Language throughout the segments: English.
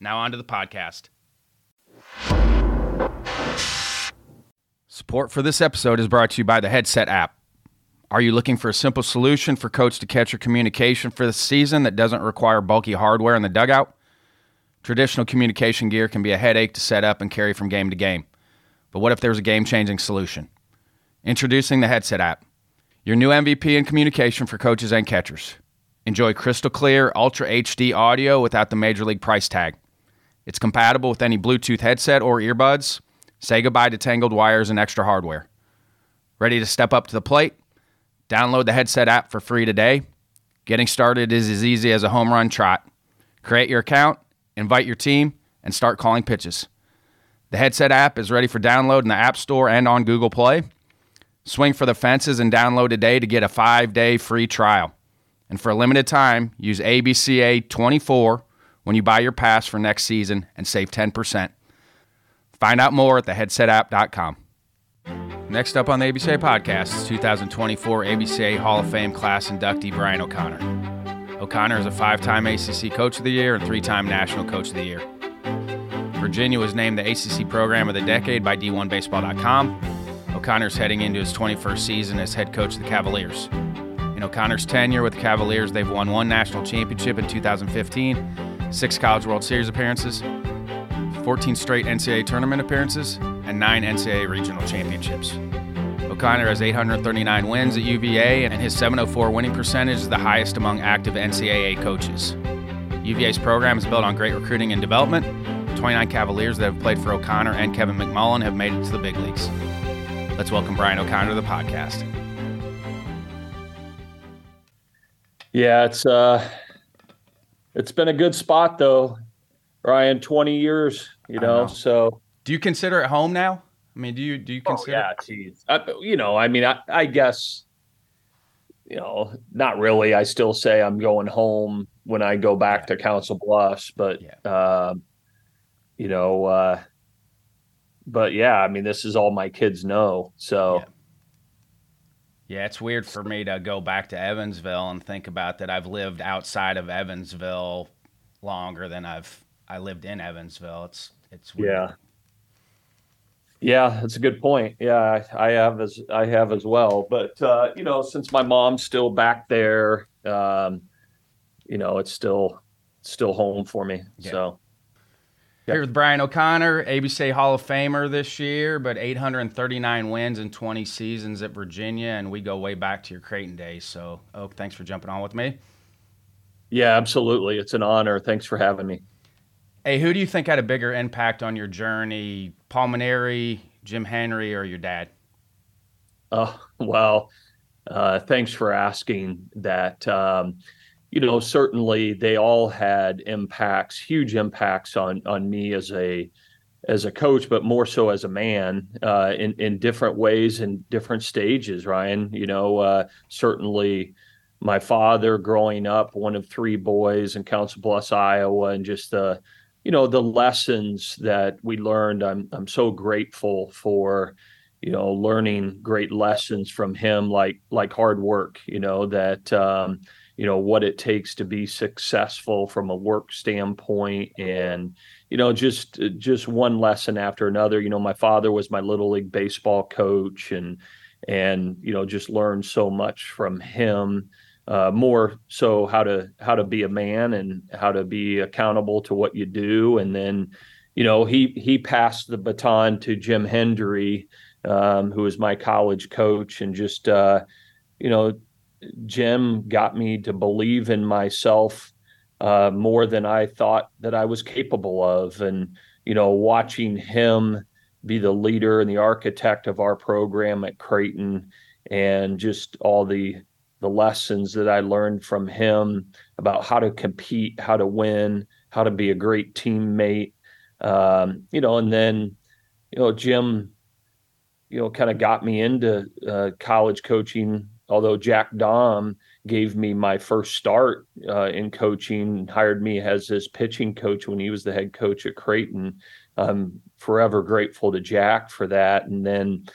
Now on to the podcast. Support for this episode is brought to you by the Headset App. Are you looking for a simple solution for coach-to-catcher communication for the season that doesn't require bulky hardware in the dugout? Traditional communication gear can be a headache to set up and carry from game to game. But what if there was a game-changing solution? Introducing the Headset App, your new MVP in communication for coaches and catchers. Enjoy crystal clear, ultra HD audio without the major league price tag. It's compatible with any Bluetooth headset or earbuds. Say goodbye to tangled wires and extra hardware. Ready to step up to the plate? Download the Headset App for free today. Getting started is as easy as a home run trot. Create your account, invite your team, and start calling pitches. The Headset App is ready for download in the App Store and on Google Play. Swing for the fences and download today to get a 5-day free trial. And for a limited time, use ABCA24 when you buy your pass for next season and save 10%. Find out more at theheadsetapp.com. Next up on the ABCA podcast is 2024 ABCA Hall of Fame class inductee Brian O'Connor. O'Connor is a 5-time ACC Coach of the Year and 3-time National Coach of the Year. Virginia was named the ACC Program of the Decade by D1Baseball.com. O'Connor's heading into his 21st season as head coach of the Cavaliers. In O'Connor's tenure with the Cavaliers, they've won 1 national championship in 2015, 6 College World Series appearances, 14 straight NCAA tournament appearances, and 9 NCAA regional championships. O'Connor has 839 wins at UVA, and his .704 winning percentage is the highest among active NCAA coaches. UVA's program is built on great recruiting and development. 29 Cavaliers that have played for O'Connor and Kevin McMullen have made it to the big leagues. Let's welcome Brian O'Connor to the podcast. Yeah, it's been a good spot though, Ryan. 20 years, you know. So, do you consider it home now? I mean, do you consider? Oh, yeah, geez. I guess, not really. I still say I'm going home when I go back to Council Bluffs, but this is all my kids know, so. Yeah. Yeah, it's weird for me to go back to Evansville and think about that I've lived outside of Evansville longer than I lived in Evansville. It's weird. Yeah, that's a good point. Yeah, I have as well. But since my mom's still back there, it's still home for me. Yeah. So here with Brian O'Connor, ABCA Hall of Famer this year, but 839 wins in 20 seasons at Virginia, and we go way back to your Creighton days. So, Oak, thanks for jumping on with me. Yeah, absolutely. It's an honor. Thanks for having me. Hey, who do you think had a bigger impact on your journey, Paul Maneri, Jim Hendry, or your dad? Oh, well, thanks for asking that. Certainly they all had impacts, huge impacts on me as a coach, but more so as a man in different ways and different stages, Ryan. Certainly my father growing up, one of 3 boys in Council Bluffs, Iowa, and just the you know, the lessons that we learned, I'm so grateful for, you know, learning great lessons from him, like hard work, you know, that, you know, what it takes to be successful from a work standpoint, and, you know, just one lesson after another. You know, my father was my Little League baseball coach, and, you know, just learned so much from him, more so how to be a man and how to be accountable to what you do. And then, you know, he passed the baton to Jim Hendry, who was my college coach, and just, you know, Jim got me to believe in myself more than I thought that I was capable of. And, you know, watching him be the leader and the architect of our program at Creighton, and just all the lessons that I learned from him about how to compete, how to win, how to be a great teammate, you know, and then, you know, Jim, you know, kind of got me into college coaching, although Jack Dom gave me my first start in coaching, hired me as his pitching coach when he was the head coach at Creighton. I'm forever grateful to Jack for that. And then,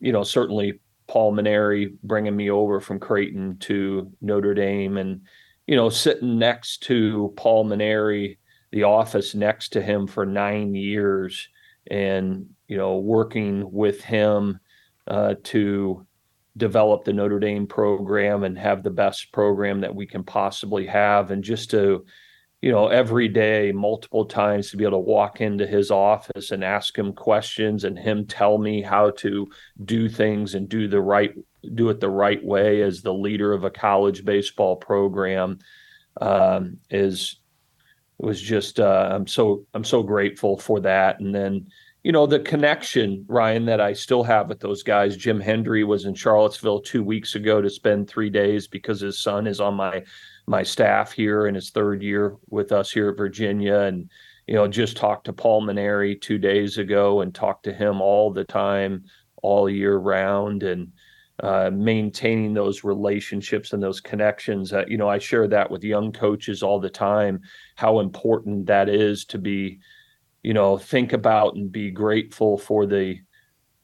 you know, certainly Paul Maneri bringing me over from Creighton to Notre Dame, and, you know, sitting next to Paul Maneri, the office next to him for 9 years, and, you know, working with him to develop the Notre Dame program and have the best program that we can possibly have. And just to, you know, every day, multiple times, to be able to walk into his office and ask him questions, and him tell me how to do things and do it the right way as the leader of a college baseball program, was just, I'm so grateful for that. And then, you know, the connection, Ryan, that I still have with those guys. Jim Hendry was in Charlottesville 2 weeks ago to spend 3 days because his son is on my staff here in his third year with us here at Virginia. And, you know, just talked to Paul Maneri 2 days ago and talked to him all the time, all year round, and maintaining those relationships and those connections. You know, I share that with young coaches all the time, how important that is to be, you know, think about and be grateful for the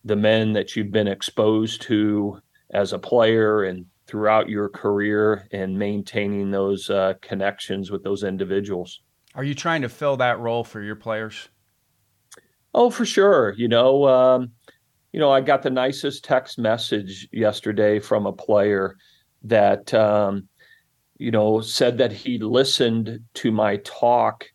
men that you've been exposed to as a player and throughout your career, and maintaining those connections with those individuals. Are you trying to fill that role for your players? Oh, for sure. You know, I got the nicest text message yesterday from a player that, you know, said that he listened to my talk,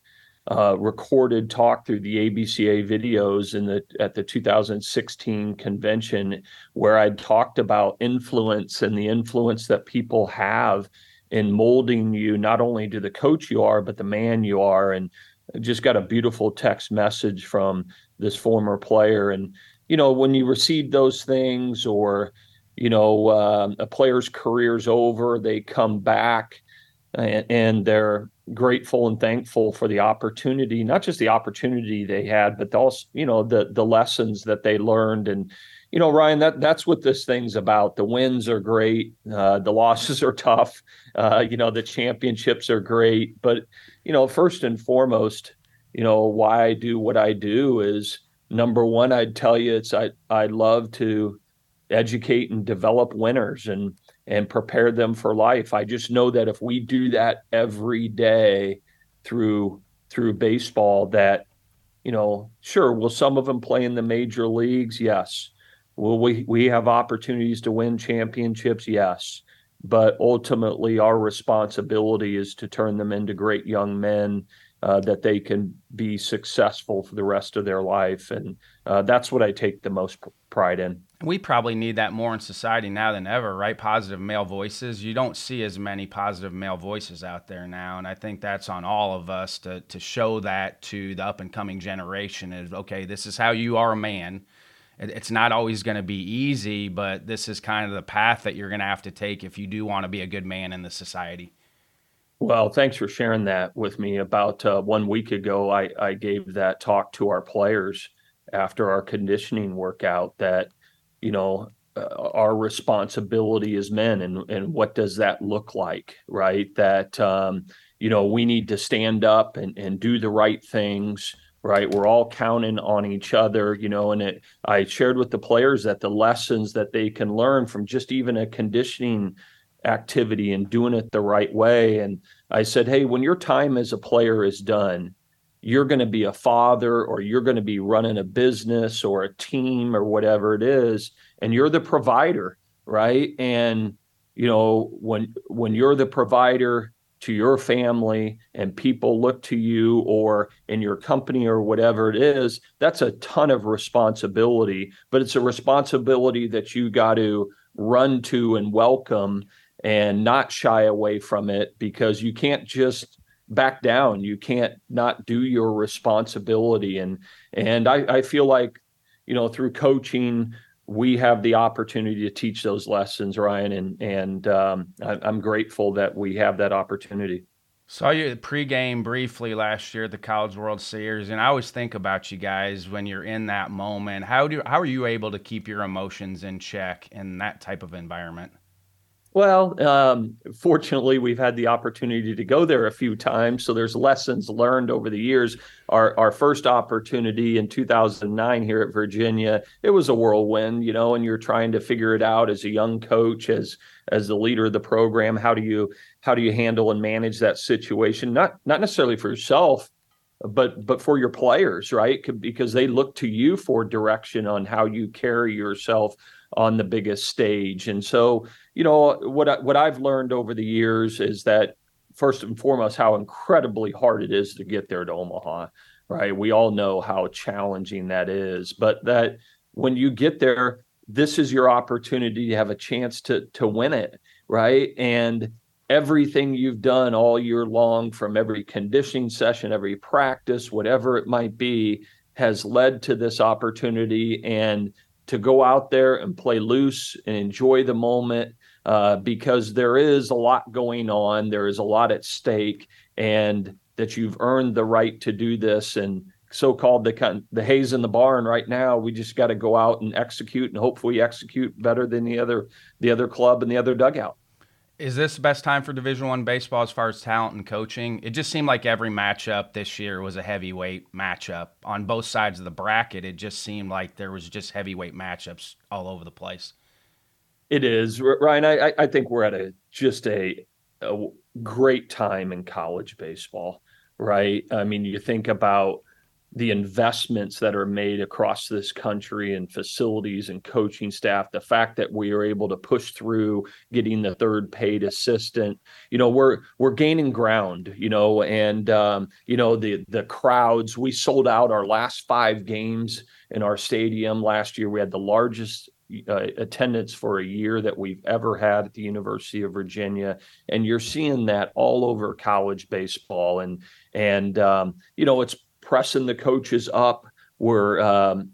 recorded talk through the ABCA videos at the 2016 convention, where I talked about influence and the influence that people have in molding you, not only to the coach you are, but the man you are. And just got a beautiful text message from this former player. And, you know, when you receive those things, or, you know, a player's career's over, they come back and they're grateful and thankful for the opportunity, not just the opportunity they had, but also, you know, the lessons that they learned. And, you know, Ryan, that's what this thing's about. The wins are great. The losses are tough. You know, the championships are great. But, you know, first and foremost, you know, why I do what I do is, number one, I'd tell you, I love to educate and develop winners and prepare them for life. I just know that if we do that every day through baseball, that, you know, sure, will some of them play in the major leagues? Yes. Will we have opportunities to win championships? Yes. But ultimately, our responsibility is to turn them into great young men that they can be successful for the rest of their life. And that's what I take the most pride in. We probably need that more in society now than ever, right? Positive male voices. You don't see as many positive male voices out there now. And I think that's on all of us to show that to the up and coming generation is, okay, this is how you are a man. It's not always going to be easy, but this is kind of the path that you're going to have to take if you do want to be a good man in the society. Well, thanks for sharing that with me. About 1 week ago, I gave that talk to our players after our conditioning workout that, you know, our responsibility as men, and what does that look like, right? That, you know, we need to stand up and do the right things, right? We're all counting on each other, you know, and I shared with the players that the lessons that they can learn from just even a conditioning activity and doing it the right way. And I said, hey, when your time as a player is done, you're going to be a father, or you're going to be running a business or a team or whatever it is, and you're the provider, right? And, you know, when you're the provider to your family and people look to you or in your company or whatever it is, that's a ton of responsibility, but it's a responsibility that you got to run to and welcome and not shy away from it, because you can't just back down. You can't not do your responsibility. And I feel like, you know, through coaching, we have the opportunity to teach those lessons, Ryan. And I'm grateful that we have that opportunity. Saw you pregame briefly last year at the College World Series, and I always think about you guys when you're in that moment. How are you able to keep your emotions in check in that type of environment? Well, fortunately, we've had the opportunity to go there a few times, so there's lessons learned over the years. Our first opportunity in 2009 here at Virginia, it was a whirlwind, you know, and you're trying to figure it out as a young coach, as the leader of the program. How do you handle and manage that situation? Not necessarily for yourself, but for your players, right? Because they look to you for direction on how you carry yourself on the biggest stage. And so, you know, what I've learned over the years is that, first and foremost, how incredibly hard it is to get there to Omaha, right? We all know how challenging that is, but that when you get there, this is your opportunity to have a chance to win it, right? And everything you've done all year long, from every conditioning session, every practice, whatever it might be, has led to this opportunity. And to go out there and play loose and enjoy the moment, because there is a lot going on. There is a lot at stake, and that you've earned the right to do this. And so-called the hay's in the barn right now. We just got to go out and execute, and hopefully execute better than the other club and the other dugout. Is this the best time for Division I baseball as far as talent and coaching? It just seemed like every matchup this year was a heavyweight matchup. On both sides of the bracket, it just seemed like there was just heavyweight matchups all over the place. It is. Ryan, I think we're at a great time in college baseball, right? I mean, you think about the investments that are made across this country in facilities and coaching staff, the fact that we are able to push through getting the third paid assistant, you know, we're gaining ground, you know, and, you know, the crowds, we sold out our last 5 games in our stadium last year. We had the largest attendance for a year that we've ever had at the University of Virginia. And you're seeing that all over college baseball. And you know, it's pressing the coaches up. We're,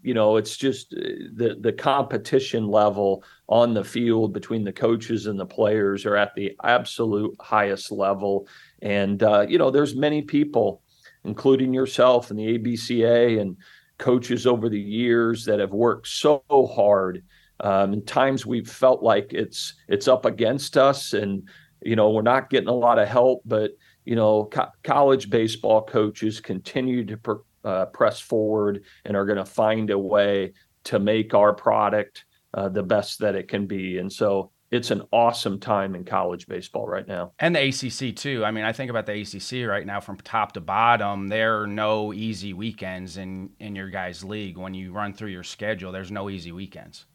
you know, it's just the competition level on the field between the coaches and the players are at the absolute highest level. And, you know, there's many people, including yourself and the ABCA and coaches over the years, that have worked so hard. And times we've felt like it's up against us, and, you know, we're not getting a lot of help, but, you know, college baseball coaches continue to press forward and are going to find a way to make our product the best that it can be. And so it's an awesome time in college baseball right now. And the ACC, too. I mean, I think about the ACC right now from top to bottom. There are no easy weekends in your guys' league. When you run through your schedule, there's no easy weekends.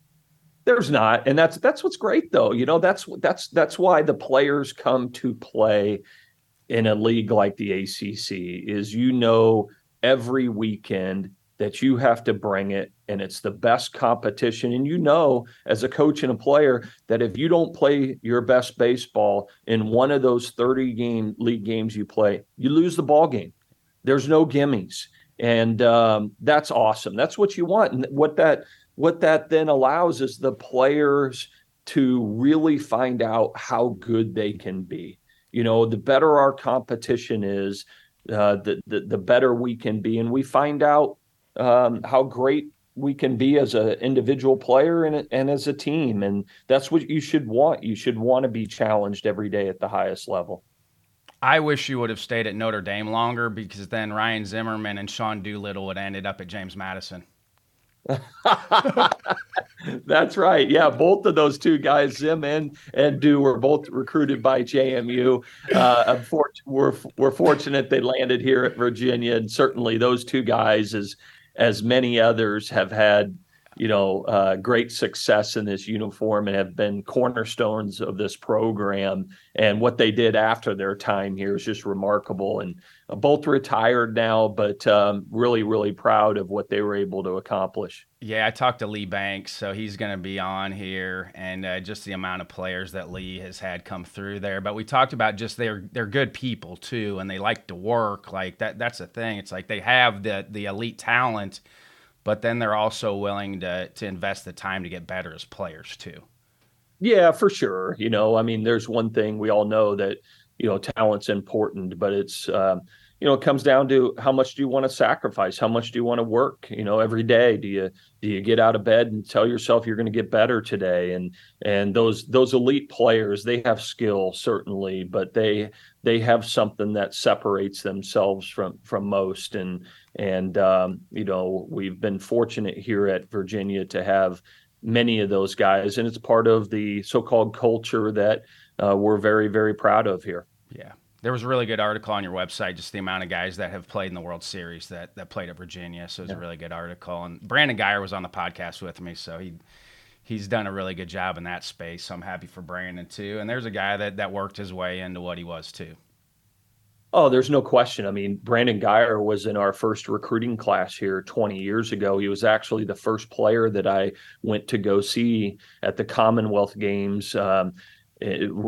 There's not. And that's what's great, though. You know, that's why the players come to play in a league like the ACC, is, you know, every weekend that you have to bring it, and it's the best competition. And you know, as a coach and a player, that if you don't play your best baseball in one of those 30-game league games you play, you lose the ball game. There's no gimmies. And that's awesome. That's what you want. And what that then allows is the players to really find out how good they can be. You know, the better our competition is, the better we can be. And we find out how great we can be as an individual player and as a team. And that's what you should want. You should want to be challenged every day at the highest level. I wish you would have stayed at Notre Dame longer, because then Ryan Zimmerman and Sean Doolittle would have ended up at James Madison. That's right. Yeah, both of those two guys, Zim and Du, were both recruited by JMU. We're fortunate they landed here at Virginia, and certainly those two guys, as many others, have had great success in this uniform and have been cornerstones of this program. And what they did after their time here is just remarkable. And both retired now, but really, really proud of what they were able to accomplish. Yeah, I talked to Lee Banks, so he's going to be on here, and just the amount of players that Lee has had come through there. But we talked about just they're good people too, and they like to work. Like that's the thing. It's like they have the elite talent, but then they're also willing to invest the time to get better as players too. Yeah, for sure. There's one thing we all know that, talent's important, but it's, it comes down to how much do you want to sacrifice? How much do you want to work? Every day, do you get out of bed and tell yourself you're going to get better today? And those elite players, they have skill certainly, but they have something that separates themselves from most. And we've been fortunate here at Virginia to have many of those guys, and it's part of the so-called culture that we're very, very proud of here. Yeah. There was a really good article on your website, just the amount of guys that have played in the World Series that played at Virginia. So it was a really good article. And Brandon Guyer was on the podcast with me, so he's done a really good job in that space. So I'm happy for Brandon too. And there's a guy that worked his way into what he was too. Oh, there's no question. Brandon Guyer was in our first recruiting class here 20 years ago. He was actually the first player that I went to go see at the Commonwealth Games. 2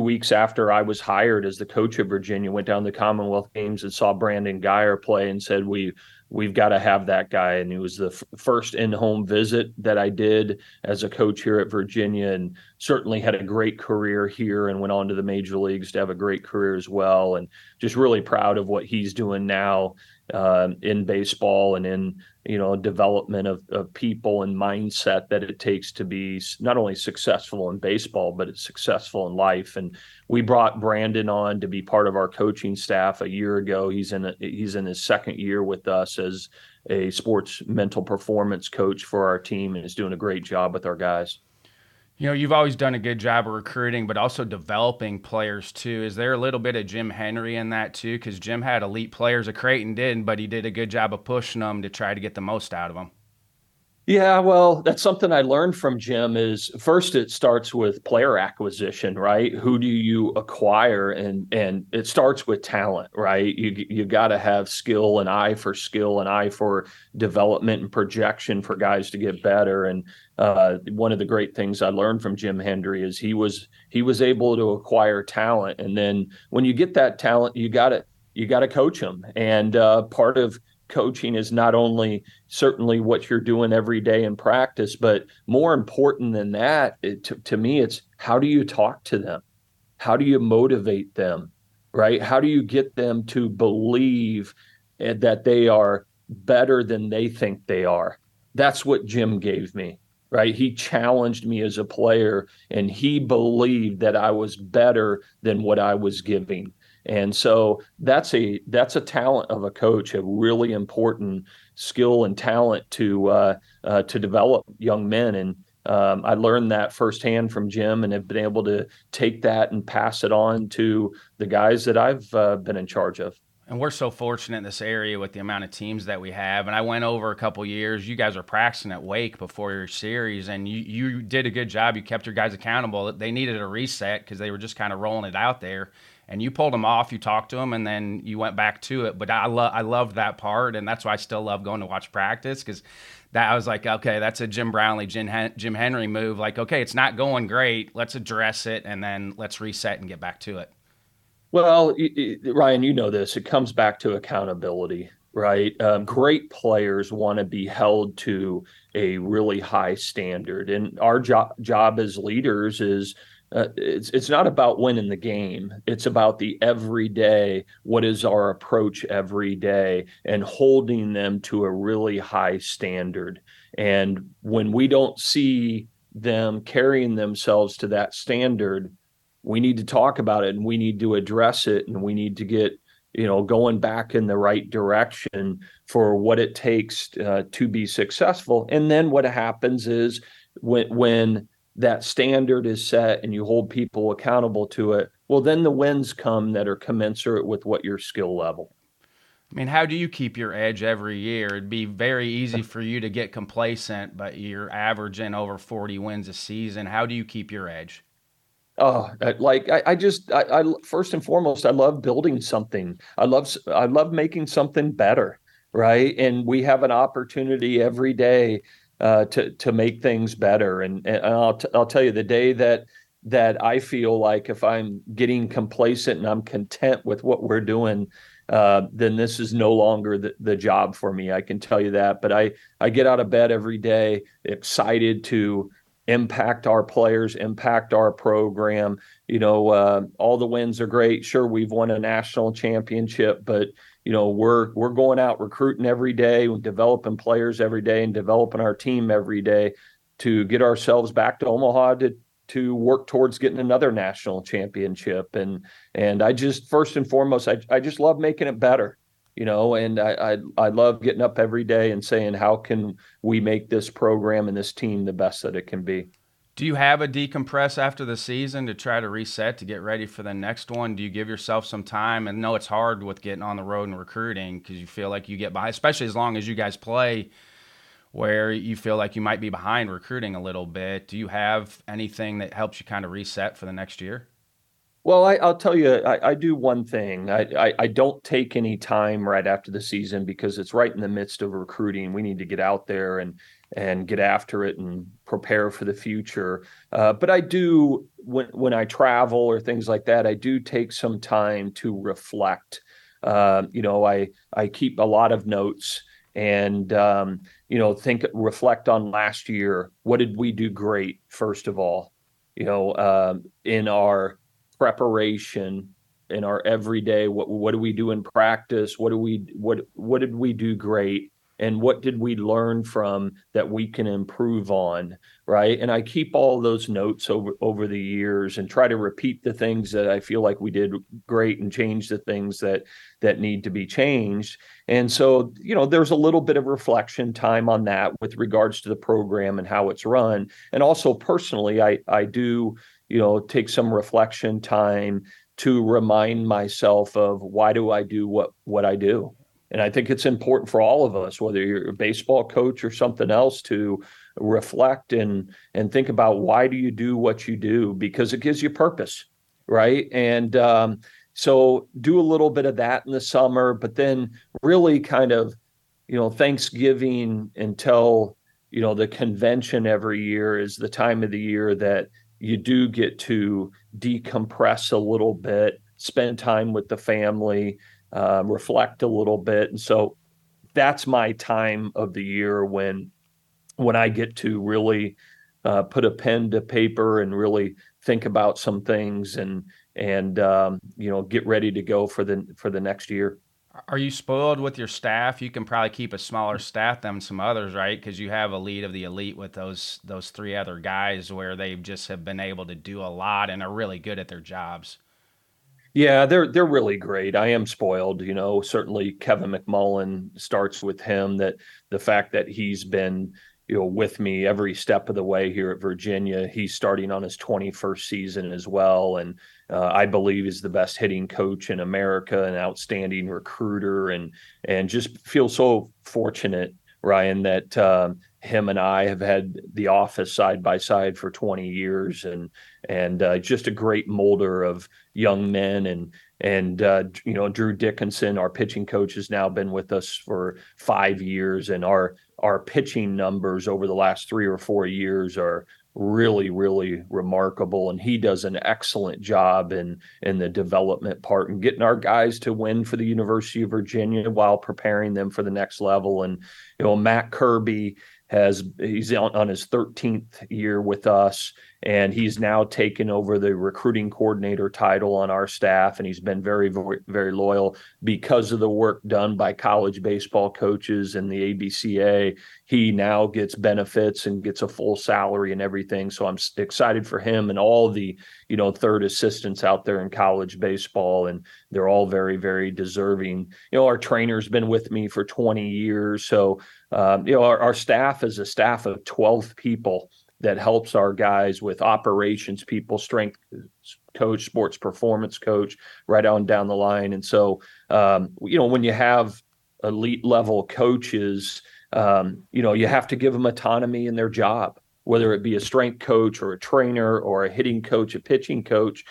weeks after I was hired as the coach of Virginia, went down to the Commonwealth Games and saw Brandon Guyer play and said, we've got to have that guy. And it was the first in-home visit that I did as a coach here at Virginia, and certainly had a great career here and went on to the major leagues to have a great career as well. And just really proud of what he's doing now in baseball and in, development of people and mindset that it takes to be not only successful in baseball, but it's successful in life. And we brought Brandon on to be part of our coaching staff a year ago. He's in his second year with us as a sports mental performance coach for our team, and is doing a great job with our guys. You've always done a good job of recruiting, but also developing players too. Is there a little bit of Jim Hendry in that too? Because Jim had elite players, Creighton didn't, but he did a good job of pushing them to try to get the most out of them. Yeah, well, that's something I learned from Jim is first it starts with player acquisition, right? Who do you acquire? And it starts with talent, right? You got to have skill, an eye for skill, an eye for development and projection for guys to get better. And one of the great things I learned from Jim Hendry is he was able to acquire talent. And then when you get that talent, you got to coach them. And part of coaching is not only certainly what you're doing every day in practice, but more important than that, to me, it's how do you talk to them? How do you motivate them, right? How do you get them to believe that they are better than they think they are? That's what Jim gave me, right? He challenged me as a player, and he believed that I was better than what I was giving. And so that's a talent of a coach, a really important skill and talent to develop young men. And I learned that firsthand from Jim, and have been able to take that and pass it on to the guys that I've been in charge of. And we're so fortunate in this area with the amount of teams that we have. And I went over a couple years. You guys were practicing at Wake before your series, and you did a good job. You kept your guys accountable. They needed a reset because they were just kind of rolling it out there. And you pulled them off, you talked to them, and then you went back to it. But I loved that part, and that's why I still love going to watch practice, because I was like, okay, that's a Jim Brownlee, Jim Hendry move. Like, okay, it's not going great. Let's address it, and then let's reset and get back to it. Well, Ryan, you know this. It comes back to accountability, right? Great players want to be held to a really high standard. And our job as leaders is – it's not about winning the game. It's about the everyday, what is our approach every day, and holding them to a really high standard. And when we don't see them carrying themselves to that standard, we need to talk about it and we need to address it and we need to get, you know, going back in the right direction for what it takes to be successful. And then what happens is when that standard is set and you hold people accountable to it, well, then the wins come that are commensurate with what your skill level. I mean, how do you keep your edge every year? It'd be very easy for you to get complacent, but you're averaging over 40 wins a season. How do you keep your edge? Oh, like I first and foremost, I love building something. I love making something better, right? And we have an opportunity every day to make things better. And I'll tell you, the day that I feel like if I'm getting complacent and I'm content with what we're doing, then this is no longer the job for me. I can tell you that. But I get out of bed every day excited to impact our players, impact our program. You know, all the wins are great. Sure, we've won a national championship, but you know, we're going out recruiting every day, we're developing players every day, and developing our team every day to get ourselves back to Omaha to work towards getting another national championship. And I just, first and foremost, I just love making it better, you know, and I love getting up every day and saying, how can we make this program and this team the best that it can be? Do you have a decompress after the season to try to reset, to get ready for the next one? Do you give yourself some time? And I know it's hard with getting on the road and recruiting because you feel like you get behind, especially as long as you guys play, where you feel like you might be behind recruiting a little bit. Do you have anything that helps you kind of reset for the next year? Well, I'll tell you, I do one thing. I don't take any time right after the season because it's right in the midst of recruiting. We need to get out there and get after it and prepare for the future. But I do, when I travel or things like that, I do take some time to reflect. You know, I keep a lot of notes and, you know, reflect on last year. What did we do great, first of all, you know, in our preparation, in our everyday? What do we do in practice? What did we do great? And what did we learn from that we can improve on, right? And I keep all those notes over the years and try to repeat the things that I feel like we did great and change the things that need to be changed. And so, you know, there's a little bit of reflection time on that with regards to the program and how it's run. And also personally, I do, you know, take some reflection time to remind myself of why do I do what I do. And I think it's important for all of us, whether you're a baseball coach or something else, to reflect and think about why do you do what you do, because it gives you purpose, right? And so do a little bit of that in the summer, but then really kind of, you know, Thanksgiving until, you know, the convention every year is the time of the year that you do get to decompress a little bit, spend time with the family, reflect a little bit. And so that's my time of the year when I get to really put a pen to paper and really think about some things and you know, get ready to go for the next year. Are you spoiled with your staff? You can probably keep a smaller staff than some others, right? Because you have elite of the elite with those three other guys where they just have been able to do a lot and are really good at their jobs. Yeah, they're really great. I am spoiled, you know. Certainly Kevin McMullen, starts with him, that the fact that he's been, you know, with me every step of the way here at Virginia. He's starting on his 21st season as well, and I believe is the best hitting coach in America, an outstanding recruiter, and just feel so fortunate, Ryan, that him and I have had the office side by side for 20 years and just a great molder of young men and you know, Drew Dickinson, our pitching coach, has now been with us for 5 years, and our pitching numbers over the last 3 or 4 years are really, really remarkable. And he does an excellent job in the development part and getting our guys to win for the University of Virginia while preparing them for the next level. And, you know, Matt Kirby, he's on his 13th year with us, And he's now taken over the recruiting coordinator title on our staff, and he's been very, very loyal because of the work done by college baseball coaches and the ABCA. He now gets benefits and gets a full salary and everything. So I'm excited for him and all the, you know, third assistants out there in college baseball, and they're all very, very deserving. You know, our trainer's been with me for 20 years. So, you know, our staff is a staff of 12 people that helps our guys with operations people, strength coach, sports performance coach, right on down the line. And so, you know, when you have elite level coaches, you know, you have to give them autonomy in their job, whether it be a strength coach or a trainer or a hitting coach, a pitching coach.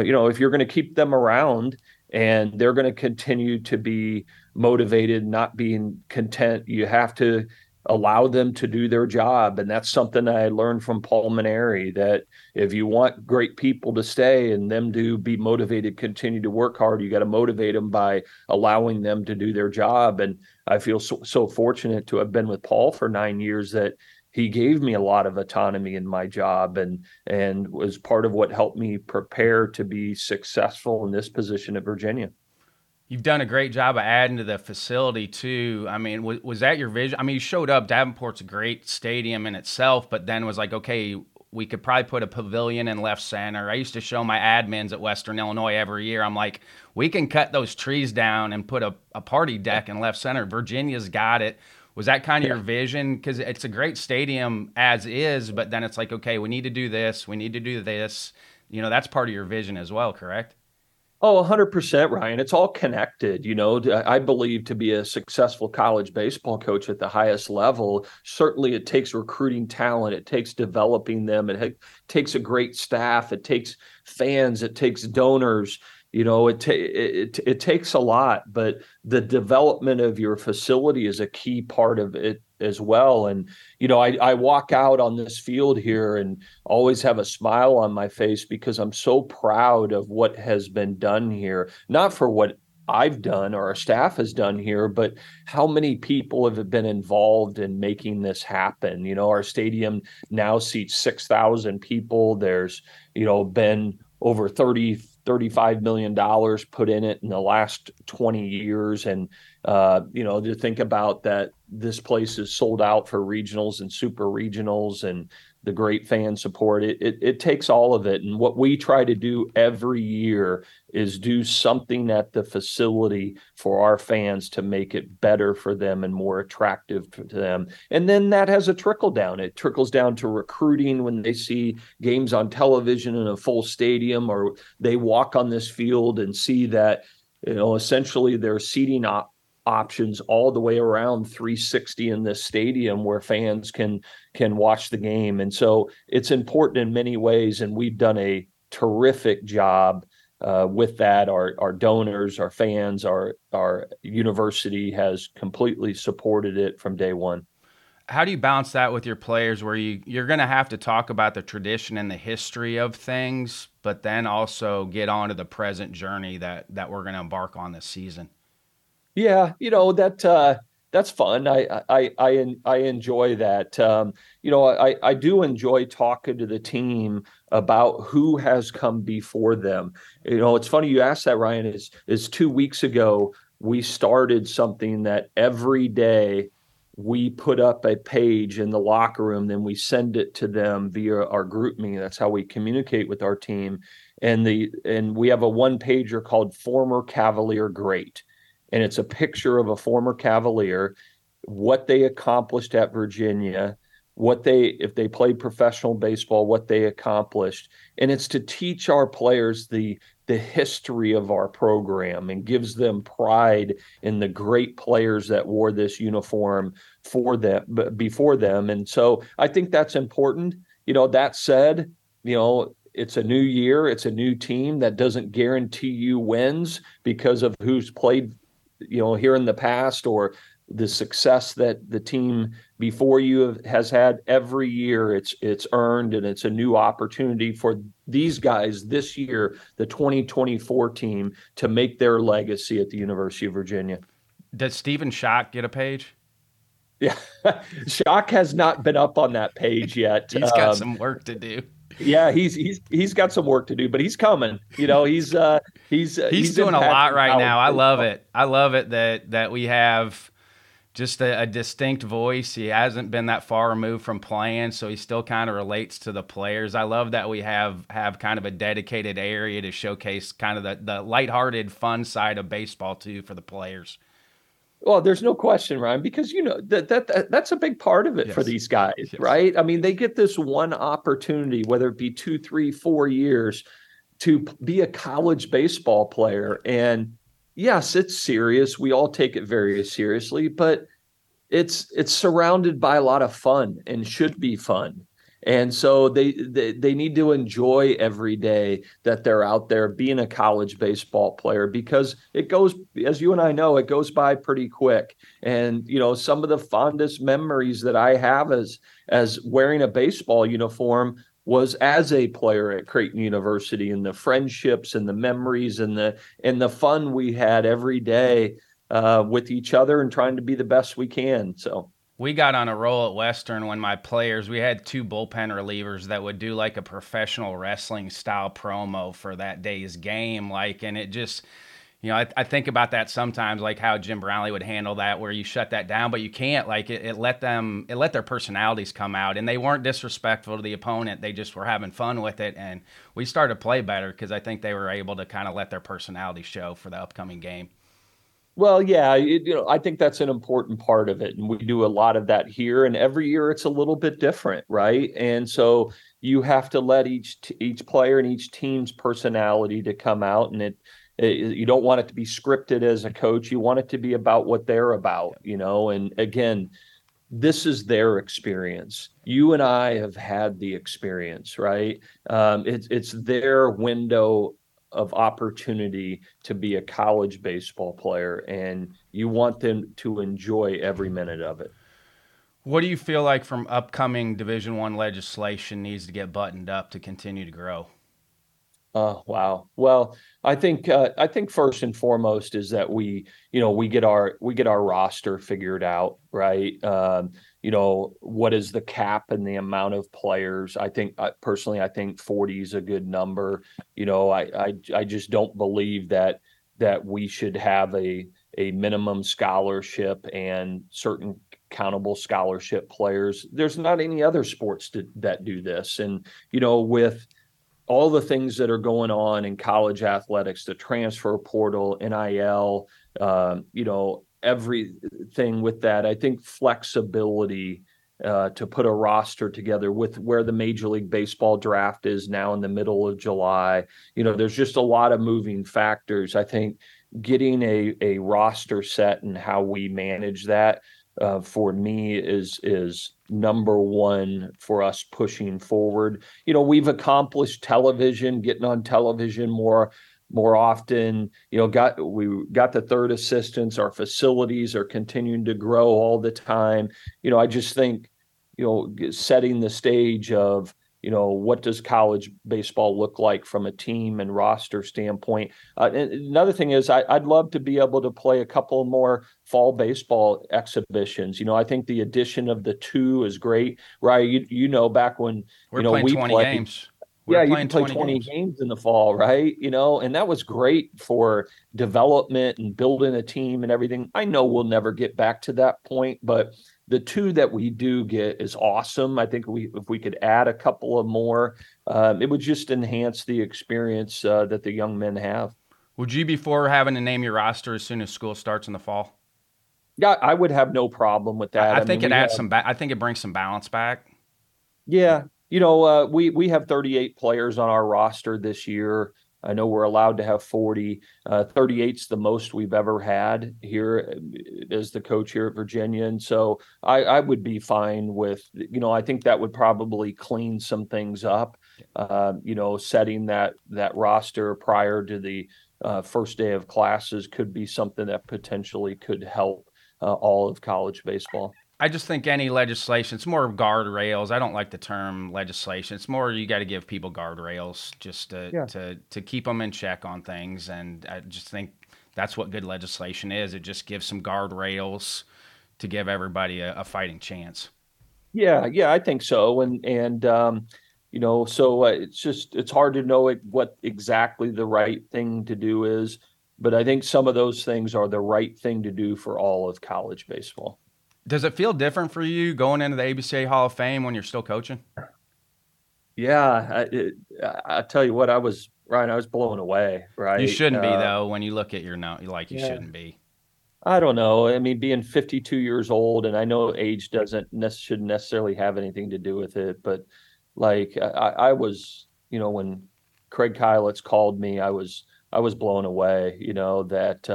You know, if you're going to keep them around and they're going to continue to be motivated, not being content, you have to allow them to do their job. And that's something I learned from Paul Maneri, that if you want great people to stay and them to be motivated, continue to work hard, you got to motivate them by allowing them to do their job. And I feel so fortunate to have been with Paul for 9 years that he gave me a lot of autonomy in my job, and was part of what helped me prepare to be successful in this position at Virginia. You've done a great job of adding to the facility too. I mean, was that your vision? I mean, you showed up, Davenport's a great stadium in itself, but then was like, okay, we could probably put a pavilion in left center. I used to show my admins at Western Illinois every year. I'm like, we can cut those trees down and put a party deck in left center. Virginia's got it. Was that kind of your vision? Because it's a great stadium as is, but then it's like, okay, we need to do this. We need to do this. You know, that's part of your vision as well, correct? Oh, 100%, Ryan. It's all connected. You know, I believe to be a successful college baseball coach at the highest level, certainly it takes recruiting talent. It takes developing them. It takes a great staff. It takes fans. It takes donors. You know, it takes a lot, but the development of your facility is a key part of it as well. And, you know, I walk out on this field here and always have a smile on my face because I'm so proud of what has been done here, not for what I've done or our staff has done here, but how many people have been involved in making this happen. You know, our stadium now seats 6,000 people. There's, you know, been over $35 million put in it in the last 20 years. And, you know, to think about that, this place is sold out for regionals and super regionals and the great fan support. It takes all of it. And what we try to do every year is do something at the facility for our fans to make it better for them and more attractive to them. And then that has a trickle down. It trickles down to recruiting when they see games on television in a full stadium, or they walk on this field and see that, you know, essentially their seating options all the way around 360 in this stadium where fans can watch the game. And so it's important in many ways, and we've done a terrific job with that. Our donors, our fans, our university has completely supported it from day one. How do you balance that with your players, where you're going to have to talk about the tradition and the history of things, but then also get on to the present journey that we're going to embark on this season? Yeah, you know, that's fun. I enjoy that. You know, I do enjoy talking to the team about who has come before them. You know, it's funny you asked that, Ryan. Is 2 weeks ago we started something that every day we put up a page in the locker room, then we send it to them via our group meeting. That's how we communicate with our team, and we have a one pager called Former Cavalier Great. And it's a picture of a former Cavalier, what they accomplished at Virginia, if they played professional baseball, what they accomplished. And it's to teach our players the history of our program, and gives them pride in the great players that wore this uniform before them. And so I think that's important. You know, that said, you know, it's a new year, it's a new team. That doesn't guarantee you wins because of who's played, you know, here in the past, or the success that the team before you has had. Every year it's earned, and it's a new opportunity for these guys this year, the 2024 team, to make their legacy at the University of Virginia. Does Steven Shock get a page? Yeah, Shock has not been up on that page yet. He's got some work to do. Yeah, he's got some work to do, but he's coming. You know, he's doing a lot right now. I love it. I love it that we have just a distinct voice. He hasn't been that far removed from playing, so he still kind of relates to the players. I love that we have kind of a dedicated area to showcase kind of the lighthearted, fun side of baseball too for the players. Well, there's no question, Ryan, because, you know, that's a big part of it. Yes. For these guys, yes. Right? I mean, they get this one opportunity, whether it be 2, 3, 4 years, to be a college baseball player. And yes, it's serious. We all take it very seriously, but it's surrounded by a lot of fun and should be fun. And so they need to enjoy every day that they're out there being a college baseball player, because it goes, as you and I know, it goes by pretty quick. And, you know, some of the fondest memories that I have as wearing a baseball uniform was as a player at Creighton University, and the friendships and the memories and the fun we had every day with each other and trying to be the best we can. So. We got on a roll at Western when we had 2 bullpen relievers that would do like a professional wrestling style promo for that day's game. Like, and it just, you know, I think about that sometimes, like how Jim Brownlee would handle that, where you shut that down, but you can't. Like it let their personalities come out, and they weren't disrespectful to the opponent. They just were having fun with it. And we started to play better because I think they were able to kind of let their personality show for the upcoming game. Well, yeah, I think that's an important part of it. And we do a lot of that here, and every year it's a little bit different, right? And so you have to let each player and each team's personality to come out, and it you don't want it to be scripted as a coach. You want it to be about what they're about, you know? And again, this is their experience. You and I have had the experience, right? It's their window of opportunity to be a college baseball player, and you want them to enjoy every minute of it. What do you feel like from upcoming Division I legislation needs to get buttoned up to continue to grow? Wow. Well, I think first and foremost is that we get our roster figured out, right? You know, what is the cap and the amount of players? I think 40 is a good number. You know, I just don't believe that we should have a minimum scholarship and certain countable scholarship players. There's not any other sports that do this. And, you know, with all the things that are going on in college athletics, the transfer portal, NIL, you know, everything with that, I think flexibility to put a roster together with where the Major League Baseball draft is now in the middle of July. You know, there's just a lot of moving factors. I think getting a roster set and how we manage that for me is number one for us pushing forward. You know, we've accomplished television, getting on television more often. You know, we got the third assistants. Our facilities are continuing to grow all the time. You know, I just think, you know, setting the stage of, you know, what does college baseball look like from a team and roster standpoint? And another thing is I'd love to be able to play a couple more fall baseball exhibitions. You know, I think the addition of the 2 is great, right? You know, back when, we're you know, playing we 20 played games. Yeah, you can play 20 games in the fall, right? You know, and that was great for development and building a team and everything. I know we'll never get back to that point, but the 2 that we do get is awesome. I think if we could add a couple of more, it would just enhance the experience that the young men have. Would you be for having to name your roster as soon as school starts in the fall? Yeah, I would have no problem with that. I think mean, it adds have, some. I think it brings some balance back. Yeah. You know, we have 38 players on our roster this year. I know we're allowed to have 40. 38's the most we've ever had here as the coach here at Virginia. And so I would be fine with, you know, I think that would probably clean some things up, you know, setting that roster prior to the first day of classes could be something that potentially could help all of college baseball. I just think any legislation, it's more guardrails. I don't like the term legislation. It's more you got to give people guardrails just to keep them in check on things. And I just think that's what good legislation is. It just gives some guardrails to give everybody a fighting chance. Yeah, I think so. And you know, so it's just, it's hard to know what exactly the right thing to do is, but I think some of those things are the right thing to do for all of college baseball. Does it feel different for you going into the ABCA Hall of Fame when you're still coaching? Yeah, I tell you what, I was blown away, right? You shouldn't be, though, when you look at your note, like you shouldn't be. I don't know. I mean, being 52 years old, and I know age shouldn't necessarily have anything to do with it, but like I was, you know, when Craig Kylitz called me, I was blown away, you know, that,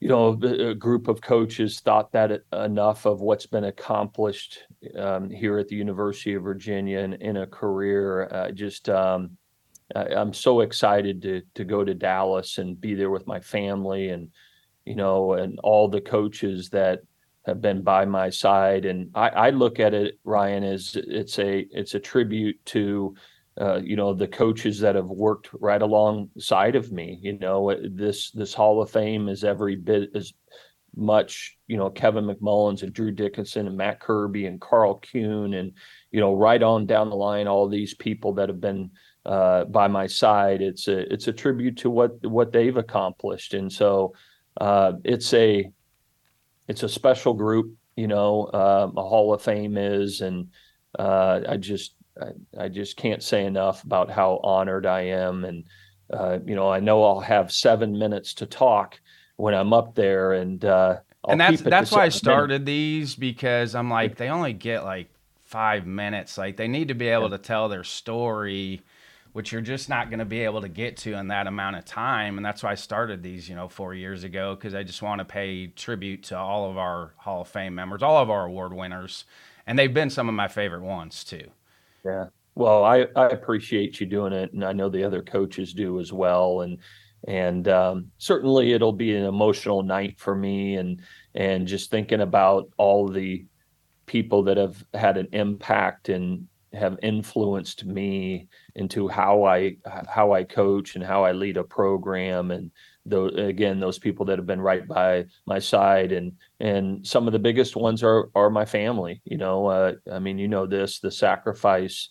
you know, a group of coaches thought that enough of what's been accomplished here at the University of Virginia and in a career. I'm so excited to go to Dallas and be there with my family and, you know, and all the coaches that have been by my side. And I look at it, Ryan, as it's a tribute to, you know, the coaches that have worked right alongside of me. You know, this Hall of Fame is every bit as much, you know, Kevin McMullen and Drew Dickinson and Matt Kirby and Carl Kuhn and, you know, right on down the line, all these people that have been by my side. It's a tribute to what they've accomplished. And so it's a special group, you know, a Hall of Fame is, and I just can't say enough about how honored I am. And, you know, I know I'll have 7 minutes to talk when I'm up there. And that's why I started these, because I'm like, they only get like 5 minutes. Like they need to be able to tell their story, which you're just not going to be able to get to in that amount of time. And that's why I started these, you know, 4 years ago, because I just want to pay tribute to all of our Hall of Fame members, all of our award winners. And they've been some of my favorite ones, too. Yeah. Well, I appreciate you doing it, and I know the other coaches do as well. And certainly it'll be an emotional night for me, and just thinking about all the people that have had an impact and have influenced me into how I coach and how I lead a program. And those people that have been right by my side, and some of the biggest ones are my family. You know, I mean, you know, the sacrifice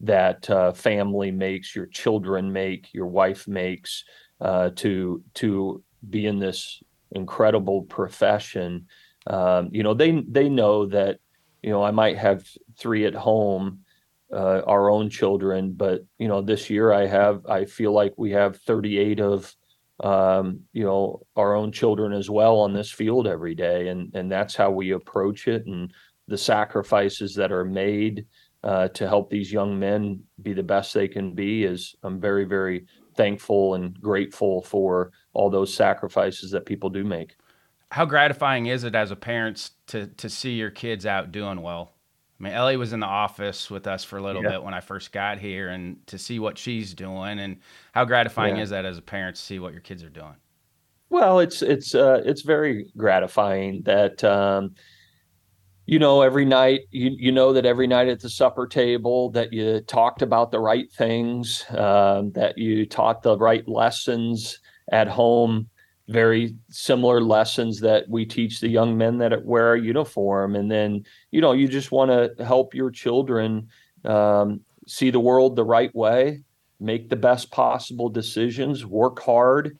that family makes, your children make, your wife makes, to be in this incredible profession. You know, they know that, you know, I might have 3 at home, our own children, but, you know, this year I feel like we have 38 of, you know, our own children as well on this field every day. And that's how we approach it. And the sacrifices that are made to help these young men be the best they can be is, I'm very, very thankful and grateful for all those sacrifices that people do make. How gratifying is it as a parent to see your kids out doing well? I mean, Ellie was in the office with us for a little bit when I first got here, and to see what she's doing, and how gratifying is that as a parent to see what your kids are doing? Well, it's very gratifying that, you know, every night, you know, that every night at the supper table that you talked about the right things, that you taught the right lessons at home, very similar lessons that we teach the young men that wear our uniform. And then, you know, you just want to help your children see the world the right way, make the best possible decisions, work hard,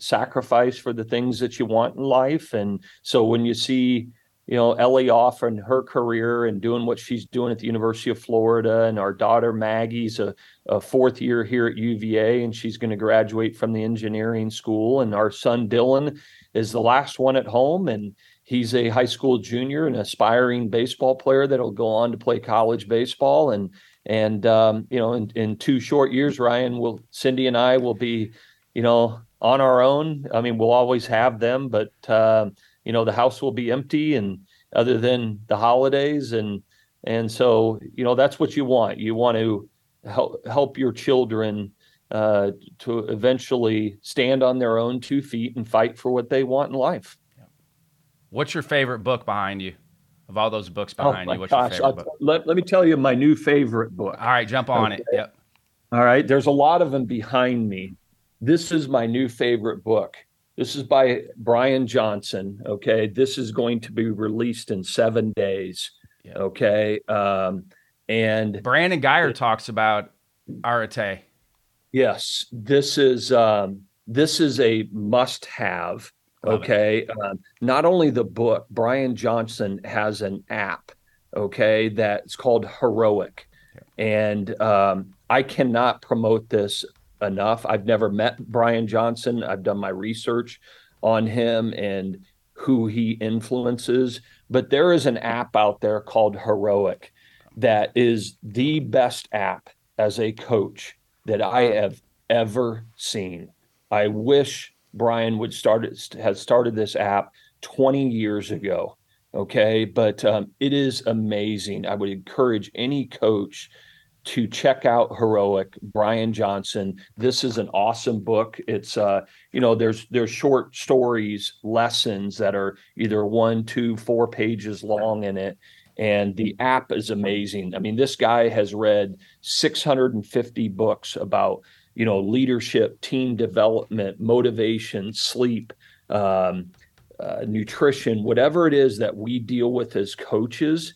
sacrifice for the things that you want in life. And so when you see, you know, Ellie off in her career and doing what she's doing at the University of Florida, and our daughter Maggie's a fourth year here at UVA, and she's going to graduate from the engineering school. And our son Dylan is the last one at home, and he's a high school junior, an aspiring baseball player that'll go on to play college baseball. And you know, in 2 short years, Ryan, Cindy and I will be, you know, on our own. I mean, we'll always have them, but you know, the house will be empty, and other than the holidays. And so, you know, that's what you want. You want to help your children to eventually stand on their own 2 feet and fight for what they want in life. What's your favorite book behind you? Of all those books behind you, what's your favorite book? Let me tell you my new favorite book. All right, jump on it. Yep. All right. There's a lot of them behind me. This is my new favorite book. This is by Brian Johnson, okay? This is going to be released in 7 days, okay? And Brandon Guyer talks about Arate. Yes, this is a must-have. Okay, not only the book, Brian Johnson has an app. Okay, that's called Heroic, and I cannot promote this enough. I've never met Brian Johnson. I've done my research on him and who he influences, but there is an app out there called Heroic that is the best app as a coach that I have ever seen. I wish Brian would has started this app 20 years ago. Okay, but it is amazing. I would encourage any coach to check out Heroic, Brian Johnson. This is an awesome book. It's, you know, there's short stories, lessons that are either 1, 2, 4 pages long in it. And the app is amazing. I mean, this guy has read 650 books about, you know, leadership, team development, motivation, sleep, nutrition, whatever it is that we deal with as coaches,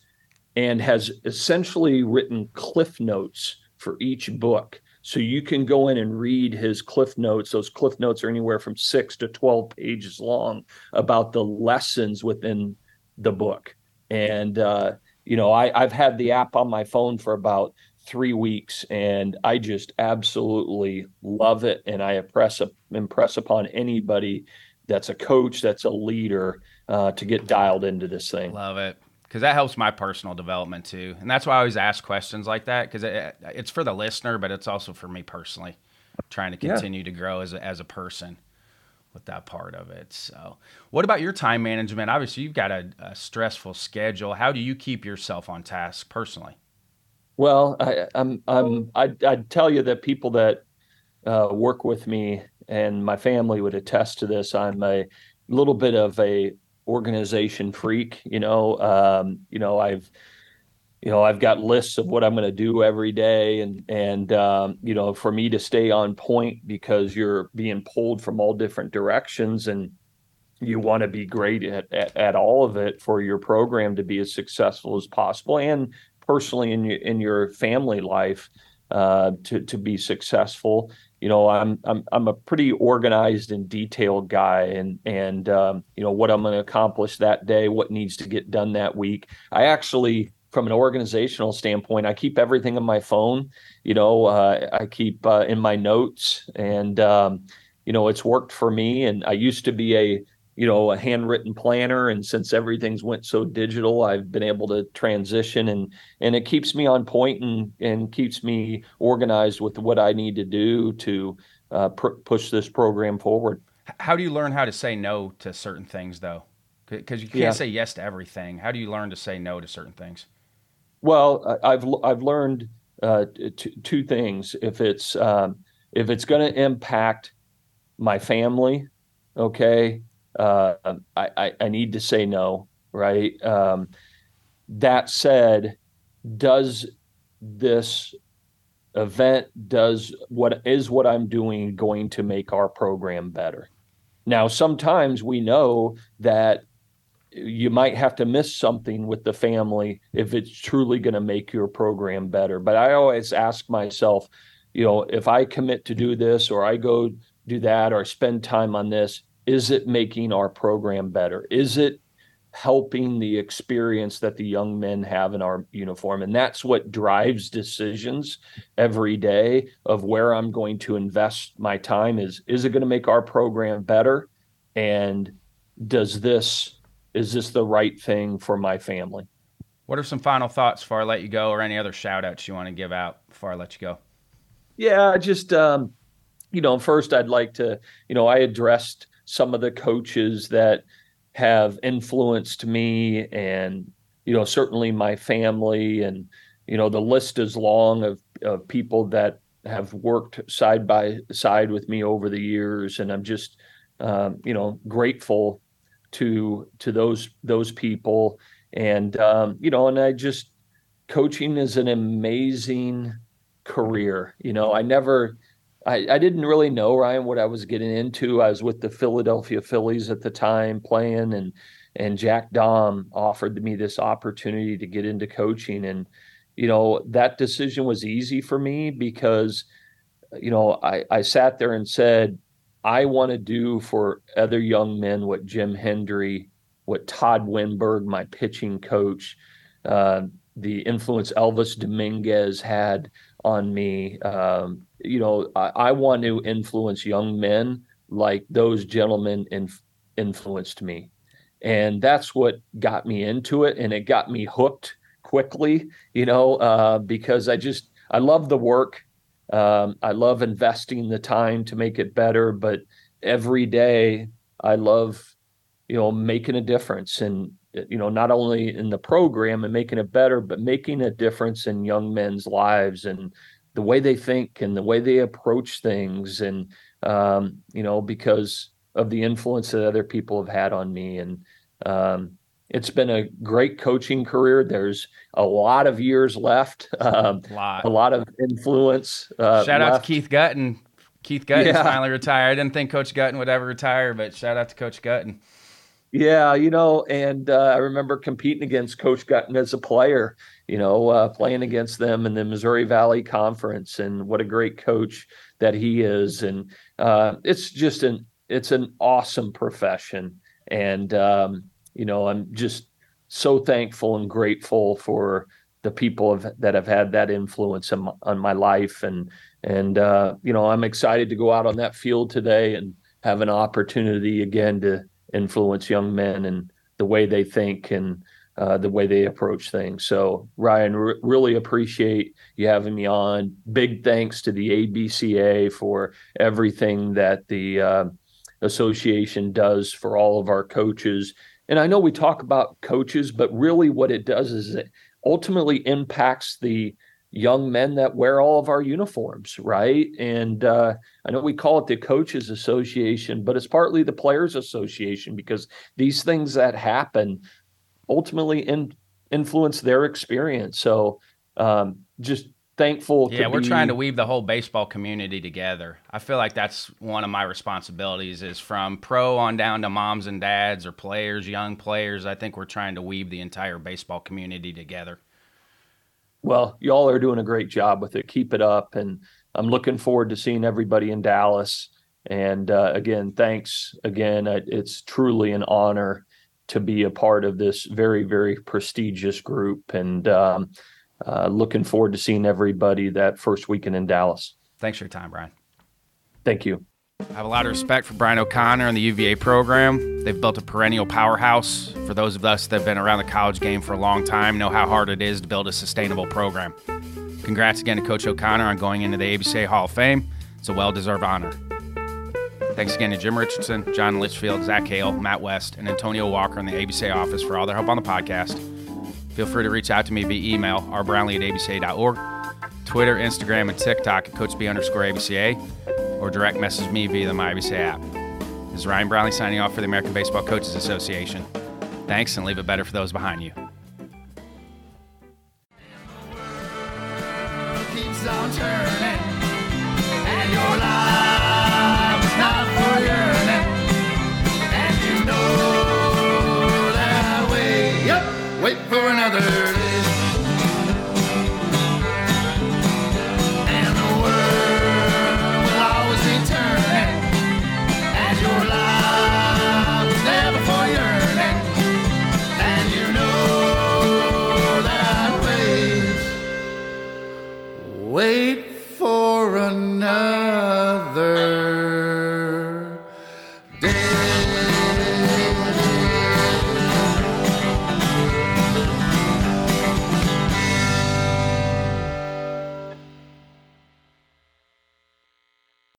and has essentially written cliff notes for each book. So you can go in and read his cliff notes. Those cliff notes are anywhere from 6 to 12 pages long about the lessons within the book. And, you know, I've had the app on my phone for about 3 weeks, and I just absolutely love it. And I impress upon anybody that's a coach, that's a leader, to get dialed into this thing. Love it. Because that helps my personal development too. And that's why I always ask questions like that, because it's for the listener, but it's also for me personally, trying to continue to grow as a person with that part of it. So what about your time management? Obviously, you've got a stressful schedule. How do you keep yourself on task personally? Well, I'd tell you that people that work with me and my family would attest to this. I'm a little bit of a organization freak, you know. I've got lists of what I'm going to do every day, and you know, for me to stay on point, because you're being pulled from all different directions, and you want to be great at all of it for your program to be as successful as possible, and personally in your family life to be successful. You know, I'm a pretty organized and detailed guy, and you know, what I'm going to accomplish that day, what needs to get done that week. I actually, from an organizational standpoint, I keep everything on my phone. You know, I keep in my notes, and you know, it's worked for me. And I used to be a handwritten planner, and since everything's went so digital, I've been able to transition, and it keeps me on point and keeps me organized with what I need to do to push this program forward. How do you learn how to say no to certain things, though? Because you can't say yes to everything. How do you learn to say no to certain things? Well, I've learned two things. If it's going to impact my family, okay. I need to say no, right? That said, does this event, what I'm doing going to make our program better? Now, sometimes we know that you might have to miss something with the family if it's truly going to make your program better. But I always ask myself, you know, if I commit to do this, or I go do that, or spend time on this, is it making our program better? Is it helping the experience that the young men have in our uniform? And that's what drives decisions every day of where I'm going to invest my time is it going to make our program better? And is this the right thing for my family? What are some final thoughts before I let you go, or any other shout outs you want to give out before I let you go? Yeah, just, you know, first I'd like to, you know, I addressed some of the coaches that have influenced me, and, you know, certainly my family, and, you know, the list is long of people that have worked side by side with me over the years. And I'm just, you know, grateful to those people. And, you know, and I just, coaching is an amazing career. You know, I didn't really know, Ryan, what I was getting into. I was with the Philadelphia Phillies at the time playing, and Jack Dom offered me this opportunity to get into coaching. And, you know, that decision was easy for me because, you know, I sat there and said, I want to do for other young men what Jim Hendry, what Todd Winberg, my pitching coach, the influence Elvis Dominguez had on me. You know, I want to influence young men like those gentlemen influenced me. And that's what got me into it. And it got me hooked quickly, you know, because I love the work. I love investing the time to make it better, but every day I love, you know, making a difference and, you know, not only in the program and making it better, but making a difference in young men's lives and the way they think and the way they approach things. And, you know, because of the influence that other people have had on me. And, it's been a great coaching career. There's a lot of years left, a lot of influence. Shout out to Keith Gutton. Keith Gutton's finally retired. I didn't think Coach Gutton would ever retire, but shout out to Coach Gutton. Yeah, you know, and I remember competing against Coach Gutton as a player, you know, playing against them in the Missouri Valley Conference, and what a great coach that he is. And it's an awesome profession. And, you know, I'm just so thankful and grateful for the people that have had that influence on my life. And you know, I'm excited to go out on that field today and have an opportunity again to influence young men and the way they think and the way they approach things. So, Ryan, really appreciate you having me on. Big thanks to the ABCA for everything that the association does for all of our coaches. And I know we talk about coaches, but really what it does is it ultimately impacts the young men that wear all of our uniforms, right? And I know we call it the Coaches Association, but it's partly the Players Association because these things that happen ultimately influence their experience. So just thankful. Yeah, we're trying to weave the whole baseball community together. I feel like that's one of my responsibilities is from pro on down to moms and dads or players, young players. I think we're trying to weave the entire baseball community together. Well, y'all are doing a great job with it. Keep it up. And I'm looking forward to seeing everybody in Dallas. And again, thanks again. It's truly an honor to be a part of this very, very prestigious group. And, looking forward to seeing everybody that first weekend in Dallas. Thanks for your time, Brian. Thank you. I have a lot of respect for Brian O'Connor and the UVA program. They've built a perennial powerhouse. For those of us that have been around the college game for a long time, know how hard it is to build a sustainable program. Congrats again to Coach O'Connor on going into the ABCA Hall of Fame. It's a well-deserved honor. Thanks again to Jim Richardson, John Litchfield, Zach Hale, Matt West, and Antonio Walker in the ABCA office for all their help on the podcast. Feel free to reach out to me via email, rbrownlee@abca.org, Twitter, Instagram, and TikTok at CoachB_ABCA, or direct message me via the My ABCA app. This is Ryan Brownlee signing off for the American Baseball Coaches Association. Thanks, and leave it better for those behind you. And the world keeps on turning, and your life